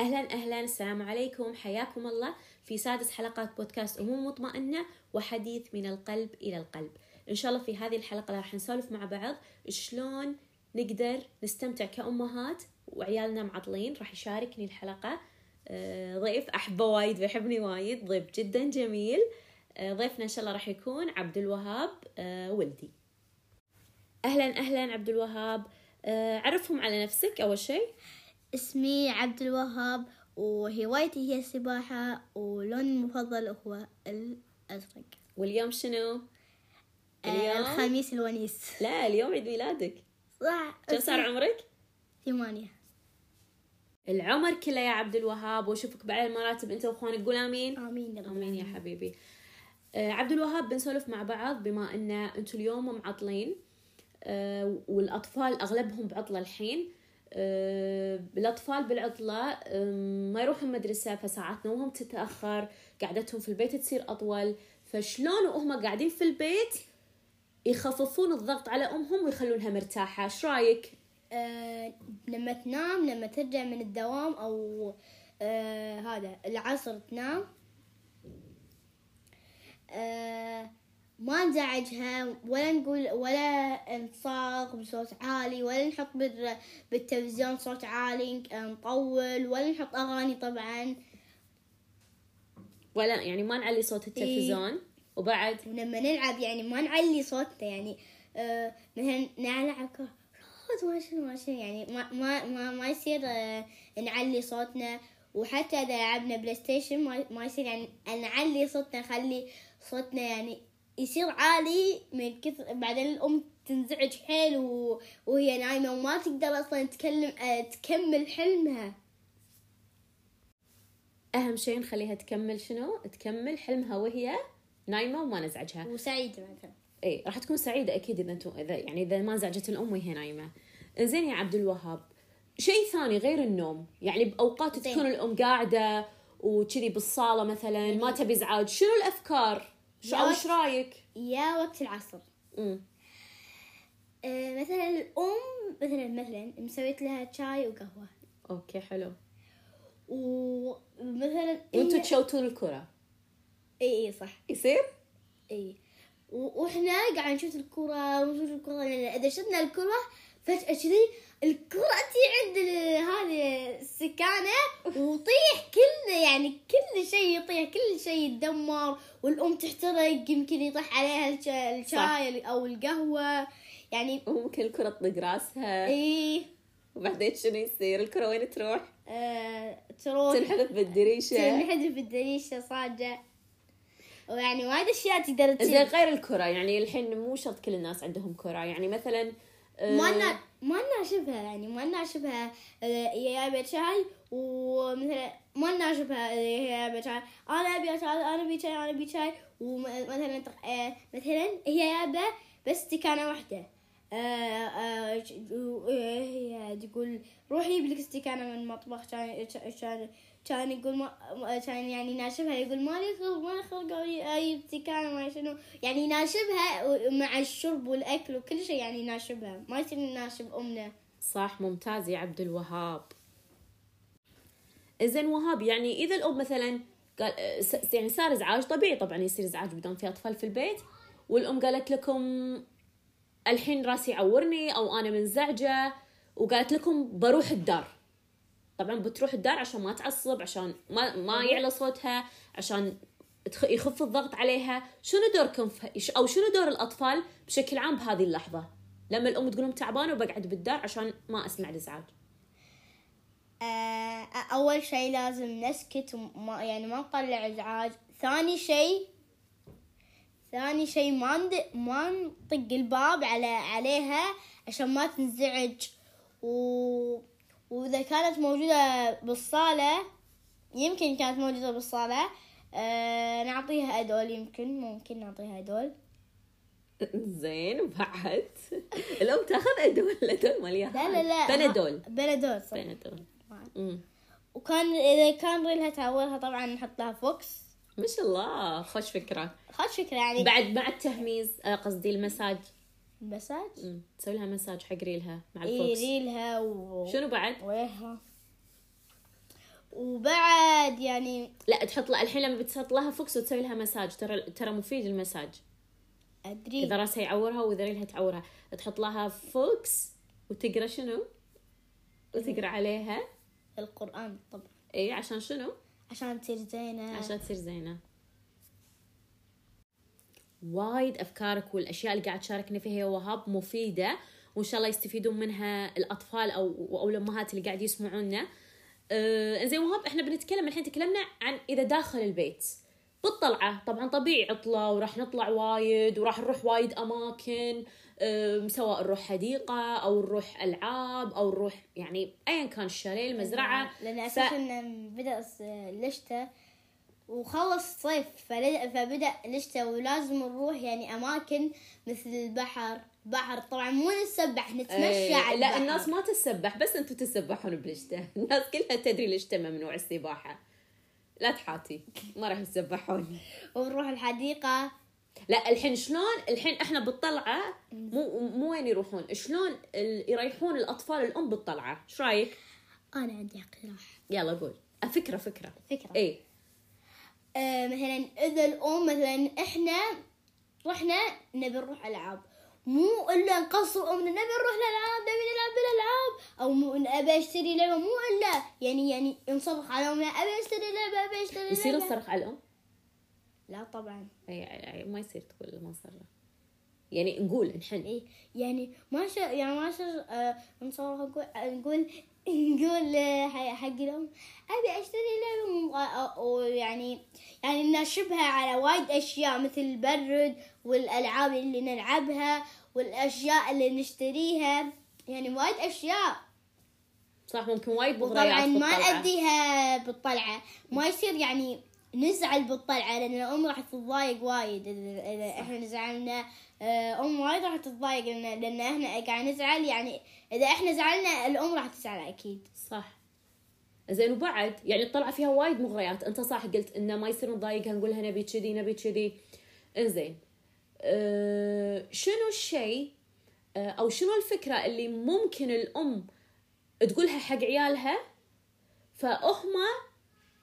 أهلا السلام عليكم، حياكم الله في سادس حلقات بودكاست أمور مطمئنة وحديث من القلب إلى القلب. إن شاء الله في هذه الحلقة راح نسولف مع بعض شلون نقدر نستمتع كأمهات وعيالنا معطلين. راح يشاركني الحلقة ضيف أحبه وايد ويحبني وايد، ضيف جدا جميل. ضيفنا إن شاء الله راح يكون عبدالوهاب ولدي. أهلا عبدالوهاب، عرفهم على نفسك أول شيء. اسمي عبدالوهاب وهوايتي هي السباحة ولوني المفضل هو الأزرق. واليوم شنو؟ اليوم الخميس الونيس. لا، اليوم عيد ميلادك صح؟ كم صار عمرك؟ 8. العمر كله يا عبدالوهاب، واشوفك بعد المراتب انت واخوانك. قول امين. امين يا حبيبي. عبدالوهاب بنسولف مع بعض بما ان انتوا اليوم معطلين والاطفال اغلبهم بعطلة الحين. الأطفال بالعطلة ما يروحون مدرسة، فساعات نومهم تتأخر، قعدتهم في البيت تصير أطول. فشلون وهم قاعدين في البيت يخففون الضغط على أمهم ويخلونها مرتاحة؟ شو رأيك؟ لما تنام، لما ترجع من الدوام أو هذا العصر تنام، ما نزعجها ولا نقول ولا نصاخ بصوت عالي، ولا نحط بالتلفزيون صوت عالي نطول، ولا نحط أغاني طبعا، ولا يعني ما نعلي صوت التلفزيون. وبعد لما نلعب يعني ما نعلي صوتنا، يعني مثلا نلعب ماشي يعني ما يصير نعلي صوتنا. وحتى إذا لعبنا بلاي ستيشن ما يصير يعني نعلي صوتنا، نخلي صوتنا يعني يصير عالي من كثر. بعدين الأم تنزعج حيل وهي نايمة وما تقدر أصلا تكمل حلمها. أهم شيء نخليها تكمل حلمها وهي نايمة وما نزعجها، وسعيدة مثلا. إيه، راح تكون سعيدة أكيد إذا ما زعجت الأم وهي نايمة. زين يا عبدالوهاب، شيء ثاني غير النوم، يعني بأوقات تكون الأم قاعدة وكذي بالصالة مثلا ما تبي إزعاج، شنو الأفكار؟ شو رايك يا وقت العصر؟ مثلا الام مثلا مسويت لها شاي وقهوه. اوكي حلو. ومثلا انتوا تشوتون الكره. اي صح يصير. اي واحنا قاعد نشوت الكره اذا شفنا الكره فجاه كذي الكره تي عند هذه السكانه وطيح كلنا، يعني كل شيء يطيح، كل شيء يتدمر، والام تحترق، يمكن يطيح عليها الشاي او القهوه يعني، وممكن الكره تطق راسها. ايه، وبعدين شنو يصير؟ الكره وين تروح؟ تنحذف بالدريشه صاجه. ويعني وايد اشياء تقدر تصير غير الكره. يعني الحين مو شرط كل الناس عندهم كره، يعني مثلا ما ناشبها يا ابي شاي، ومثلا ما ناشبها يا ابي شاي، انا ابي شاي. ومثلا هي يابا بس استكانه واحده، هي تقول روحي بلك استكانه من المطبخ كان يقول ما كان يعني ناشبها، يقول مالي خلق اي استكانه ما شنو، يعني ناشبها مع الشرب والاكل وكل شيء، يعني ناشبها، ما يصير ناشب امنا. صح، ممتاز يا عبدالوهاب. زين وهاب، يعني اذا الام مثلا قال يعني صار ازعاج، طبيعي طبعا يصير ازعاج بدون في اطفال في البيت، والام قالت لكم الحين راسي يعورني او انا منزعجه، وقالت لكم بروح الدار. طبعا بتروح الدار عشان ما تعصب، عشان ما يعلى صوتها، عشان يخف الضغط عليها. شنو دوركم او شنو دور الاطفال بشكل عام بهذه اللحظه لما الام تقول لهم تعبانه وبقعد بالدار عشان ما اسمع الازعاج؟ اول شيء لازم نسكت وما يعني ما نطلع ازعاج. ثاني شيء ما نطق الباب عليها عشان ما تنزعج. وإذا كانت موجودة بالصالة، يمكن كانت موجودة بالصالة، نعطيها أدول، ممكن نعطيها أدول. زين، بعد الأم تأخذ أدول ماليها. لا بنادول صح. وكان إذا كان ريلها تعورها طبعا نحط لها فوكس. ما شاء الله، خوش فكرة يعني. بعد التهميز، قصدي المساج تسوي لها مساج حق ريلها مع الفوكس. اي ريلها شنو بعد؟ وجهها وبعد يعني لا تحط لها الحين لما بتحط لها فوكس وتسوي لها مساج ترى مفيد المساج. ادري اذا راسها يعورها وذريلها تعورها. تحط لها فوكس وتقرا شنو؟ وتقرا عليها القرآن طبعا. اي عشان شنو؟ عشان تصير زينة. عشان تصير زينة. وايد افكارك والاشياء اللي قاعد تشاركني فيها يا وهاب مفيدة، وان شاء الله يستفيدون منها الاطفال او الامهات اللي قاعد يسمعونا. زين وهاب، احنا بنتكلم الحين، تكلمنا عن اذا داخل البيت بالطلعة. طبعا طبيعي عطلة وراح نطلع وايد وراح نروح وايد اماكن، سواء نروح حديقة او نروح العاب او نروح يعني ايا كان الشاليه المزرعة، لان اساسا بدا الشتاء وخلص صيف فبدا الشتاء ولازم نروح يعني اماكن مثل البحر. بحر طبعا مو نسبح، نتمشى على البحر. لا الناس ما تسبح، بس انتم تسبحون بالشتاء. الناس كلها تدري الشتاء ممنوع السباحة، لا تحاتي ما راح يسبحون. ونروح الحديقة. لا الحين شلون، الحين احنا بالطلعة مو وين يروحون، شلون يريحون الاطفال الام بالطلعة؟ ايش رايك؟ انا عندي اقتراح. يلا قول. فكرة ايه. مثلا اذا الام مثلا احنا رحنا نبي نروح العاب، مو الا نقصر امنا نبي نروح للالعاب، نبي نلعب بالالعاب، او مو ابي اشتري لعبه، مو الا يعني نصرخ على امنا ابي اشتري لعبه. يصير نصرخ على الام؟ لا طبعا. اي ما يصير تقول ما صرخ، يعني نقول نحن اي يعني ما نصرخ، نقول حق الام ابي اشتري لعبه، ويعني نشبها على وايد اشياء مثل البرد والالعاب اللي نلعبها والاشياء اللي نشتريها، يعني وايد اشياء. صح، ممكن وايد بغرايات. طبعا ما اديها بالطلعه، ما يصير يعني نزعل بالطلعه، لان الام راح تتضايق وايد اذا احنا زعلنا. ام وايد راح تتضايق لان احنا قاعد نزعل، يعني اذا احنا زعلنا الام راح تزعل اكيد. صح. زين وبعد يعني الطلعه فيها وايد مغريات، انت صح قلت انه ما يصير نضايقها، نقولها نبي كذي. انزين شنو الشيء او شنو الفكره اللي ممكن الام تقولها حق عيالها فاهما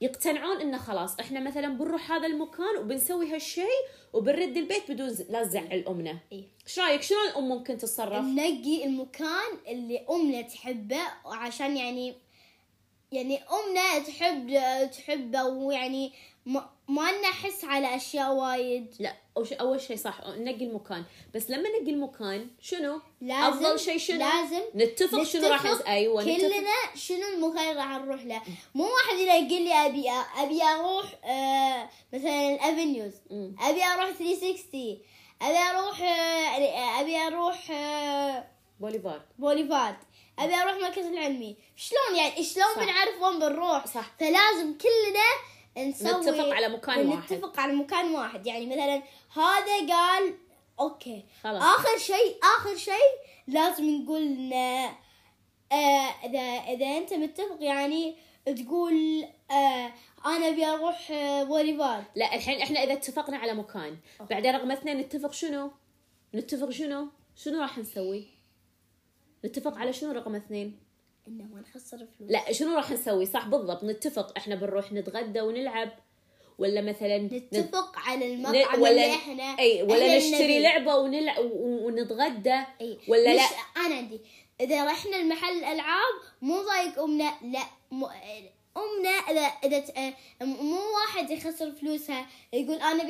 يقتنعون انه خلاص احنا مثلا بنروح هذا المكان وبنسوي هالشيء وبنرد البيت بدون لا تزعل امنا؟ ايش رايك شلون الام ممكن تتصرف؟ ننقي المكان اللي امنا تحبه، عشان يعني امنا تحبه، ويعني ما نحس على اشياء وايد. لا اول شيء صح ننقي المكان، بس لما ننقي المكان شنو افضل شيء؟ شنو لازم نتفق شنو راح نسوي؟ ايوه كلنا شنو المكان راح نروح له. مو واحد يقول لي ابي اروح مثلا الافنيوز، ابي اروح 360، ابي اروح بوليفارد، ابي اروح مركز العلمي. شلون بنعرف وين بنروح؟ صح. فلازم كلنا نتفق على مكان واحد. يعني مثلا هذا قال اوكي خلاص. اخر شيء لازم نقول ان اذا انت متفق يعني تقول انا ابي اروح بوليفارد. لا الحين احنا اذا اتفقنا على مكان بعدين رقم 2 نتفق شنو راح نسوي؟ نتفق على شنو رقم 2؟ إنه ما نخسر فلوس. لا شنو راح نسوي؟ صح بالضبط. نتفق احنا بنروح نتغدى ونلعب، ولا مثلا نتفق على المطعم اللي احنا ولا نشتري لعبه ونتغدى. ولا لا انا عندي اذا رحنا المحل الالعاب مو ضايق امنا. لا امنا اذا مو واحد يخسر فلوسها، يقول انا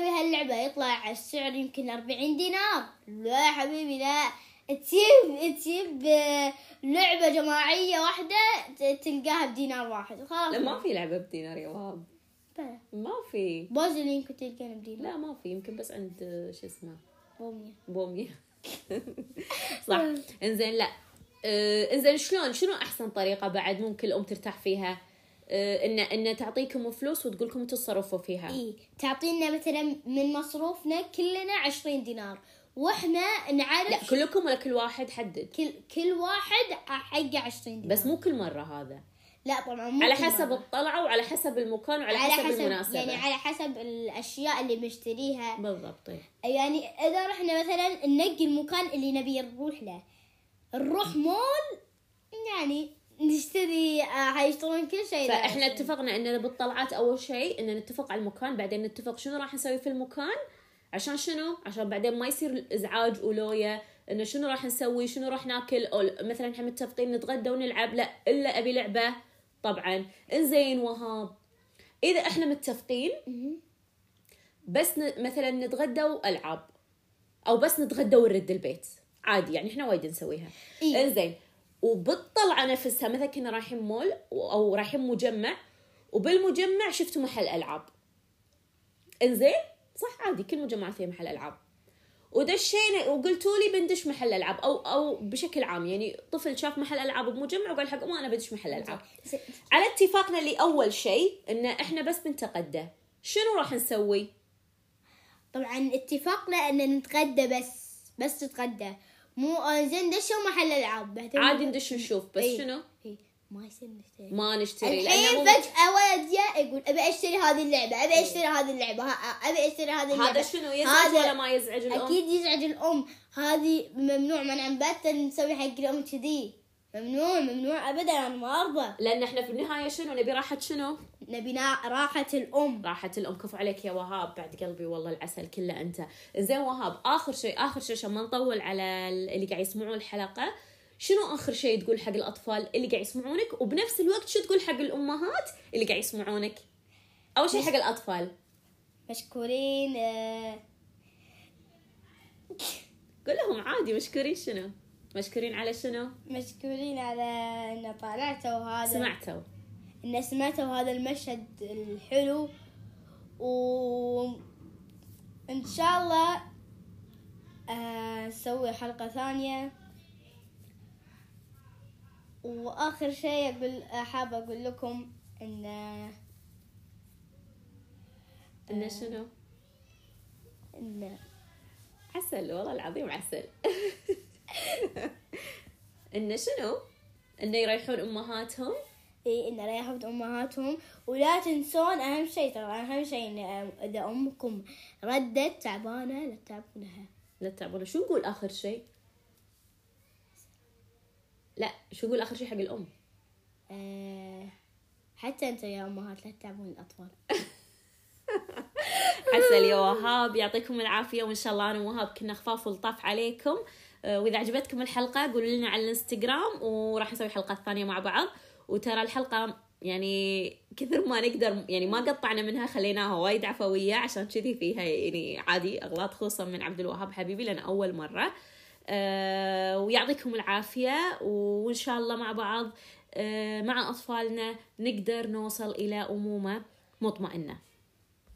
بهاللعبه يطلع السعر يمكن 40 دينار. لا حبيبي لا، تجيب لعبة جماعية واحدة تلقاها بدينار واحد وخلاص. لا ما في لعبة بدينار يا وهاب، ما في. بازل يمكن تلقاها بدينار. لا ما في، يمكن بس عند شو اسمه بومية. صح. انزين لا انزين شلون شنو احسن طريقة بعد ممكن الام ترتاح فيها ان تعطيكم فلوس وتقول لكم تتصرفوا فيها؟ تعطينا مثلا من مصروفنا كلنا 20 دينار، واحنا نعرف. لا كلكم ولا كل واحد؟ حدد كل واحد حقه 20 دينار. بس مو كل مرة هذا. لا طبعا مو على حسب مرة. الطلعة وعلى حسب المكان وعلى حسب المناسبة، يعني على حسب الأشياء اللي بنشتريها بالضبط. يعني إذا رحنا مثلا ننقي المكان اللي نبي نروح له، نروح مول يعني نشتري حيشترون كل شيء. فاحنا اتفقنا اننا بالطلعات اول شيء ان نتفق على المكان، بعدين نتفق شنو راح نسوي في المكان، عشان شنو؟ عشان بعدين ما يصير الازعاج ولوية انه شنو راح نسوي، شنو راح ناكل، او مثلا احنا متفقين نتغدى ونلعب، لا الا ابي لعبه طبعا. انزين وهاب اذا احنا متفقين بس مثلا نتغدى والعاب، او بس نتغدى ونرد البيت عادي، يعني احنا وايد نسويها. انزين وبالطلعه نفسها مثلا كنا رايحين مول او رايحين مجمع، وبالمجمع شفتوا محل العاب، انزين صح عادي كل مجمع فيه محل العاب، ودشينا وقلتوا لي بندش محل العاب، او بشكل عام يعني طفل شاف محل العاب بمجمع وقال حق امه انا بدش محل العاب. على اتفاقنا اللي اول شيء ان احنا بس بنتغدى، شنو راح نسوي؟ طبعا اتفاقنا ان نتغدى بس نتغدى، مو انزين دشوا محل العاب عادي ندش نشوف بس. ايه شنو؟ ايه ما يصير نشتري، ما نشتري الحين. فجأة ولد جاء يقول أبي أشتري هذه اللعبة، أبي أشتري هذه اللعبة، أبي أشتري هذه اللعبة. هذا شنو يزعج ولا ما يزعج الأم؟ أكيد يزعج الأم. هذه ممنوع، من عمباتنا نسوي حق الأم كذي، ممنوع أبدا، أنا ما أرضى. لأن إحنا في النهاية شنو نبي؟ راحة شنو؟ نبي راحة الأم. راحة الأم. كفو عليك يا وهاب، بعد قلبي والله العسل كله أنت. زين وهاب، آخر شيء عشان ما نطول على اللي قاعد يسمعون الحلقة، شنو آخر شيء تقول حق الأطفال اللي قاعد يسمعونك، وبنفس الوقت شو تقول حق الأمهات اللي قاعد يسمعونك؟ أول شيء حق الأطفال، مشكورين، قول لهم عادي مشكورين. شنو مشكورين على شنو؟ مشكورين على إن طالعتوا هذا، سمعتوا إن سمعتوا هذا المشهد الحلو، وإن شاء الله نسوي حلقة ثانية. واخر شيء حابه اقول لكم ان شنو، ان عسل والله العظيم عسل. ان شنو، ان يريحون امهاتهم، اي ان يريحون امهاتهم. ولا تنسون اهم شيء، ترى اهم شيء ان اذا امكم ردت تعبانه لا تعبونها. شو نقول اخر شيء؟ لا شو يقول آخر شيء حق الأم؟ حتى أنت يا أمهات لا تتعبون الأطفال. عسل يا وهاب، يعطيكم العافية، وإن شاء الله أنا وهاب كنا خفاف ولطاف عليكم. وإذا عجبتكم الحلقة قولوا لنا على الانستغرام، وراح نسوي حلقات ثانية مع بعض. وترى الحلقة يعني كثر ما نقدر، يعني ما قطعنا منها، خليناها وايد عفوية، عشان كذي فيها يعني عادي أغلاط، خصوصا من عبدالوهاب حبيبي لأن أول مرة. ويعطيكم العافية، وإن شاء الله مع بعض مع أطفالنا نقدر نوصل إلى أمومة مطمئنة.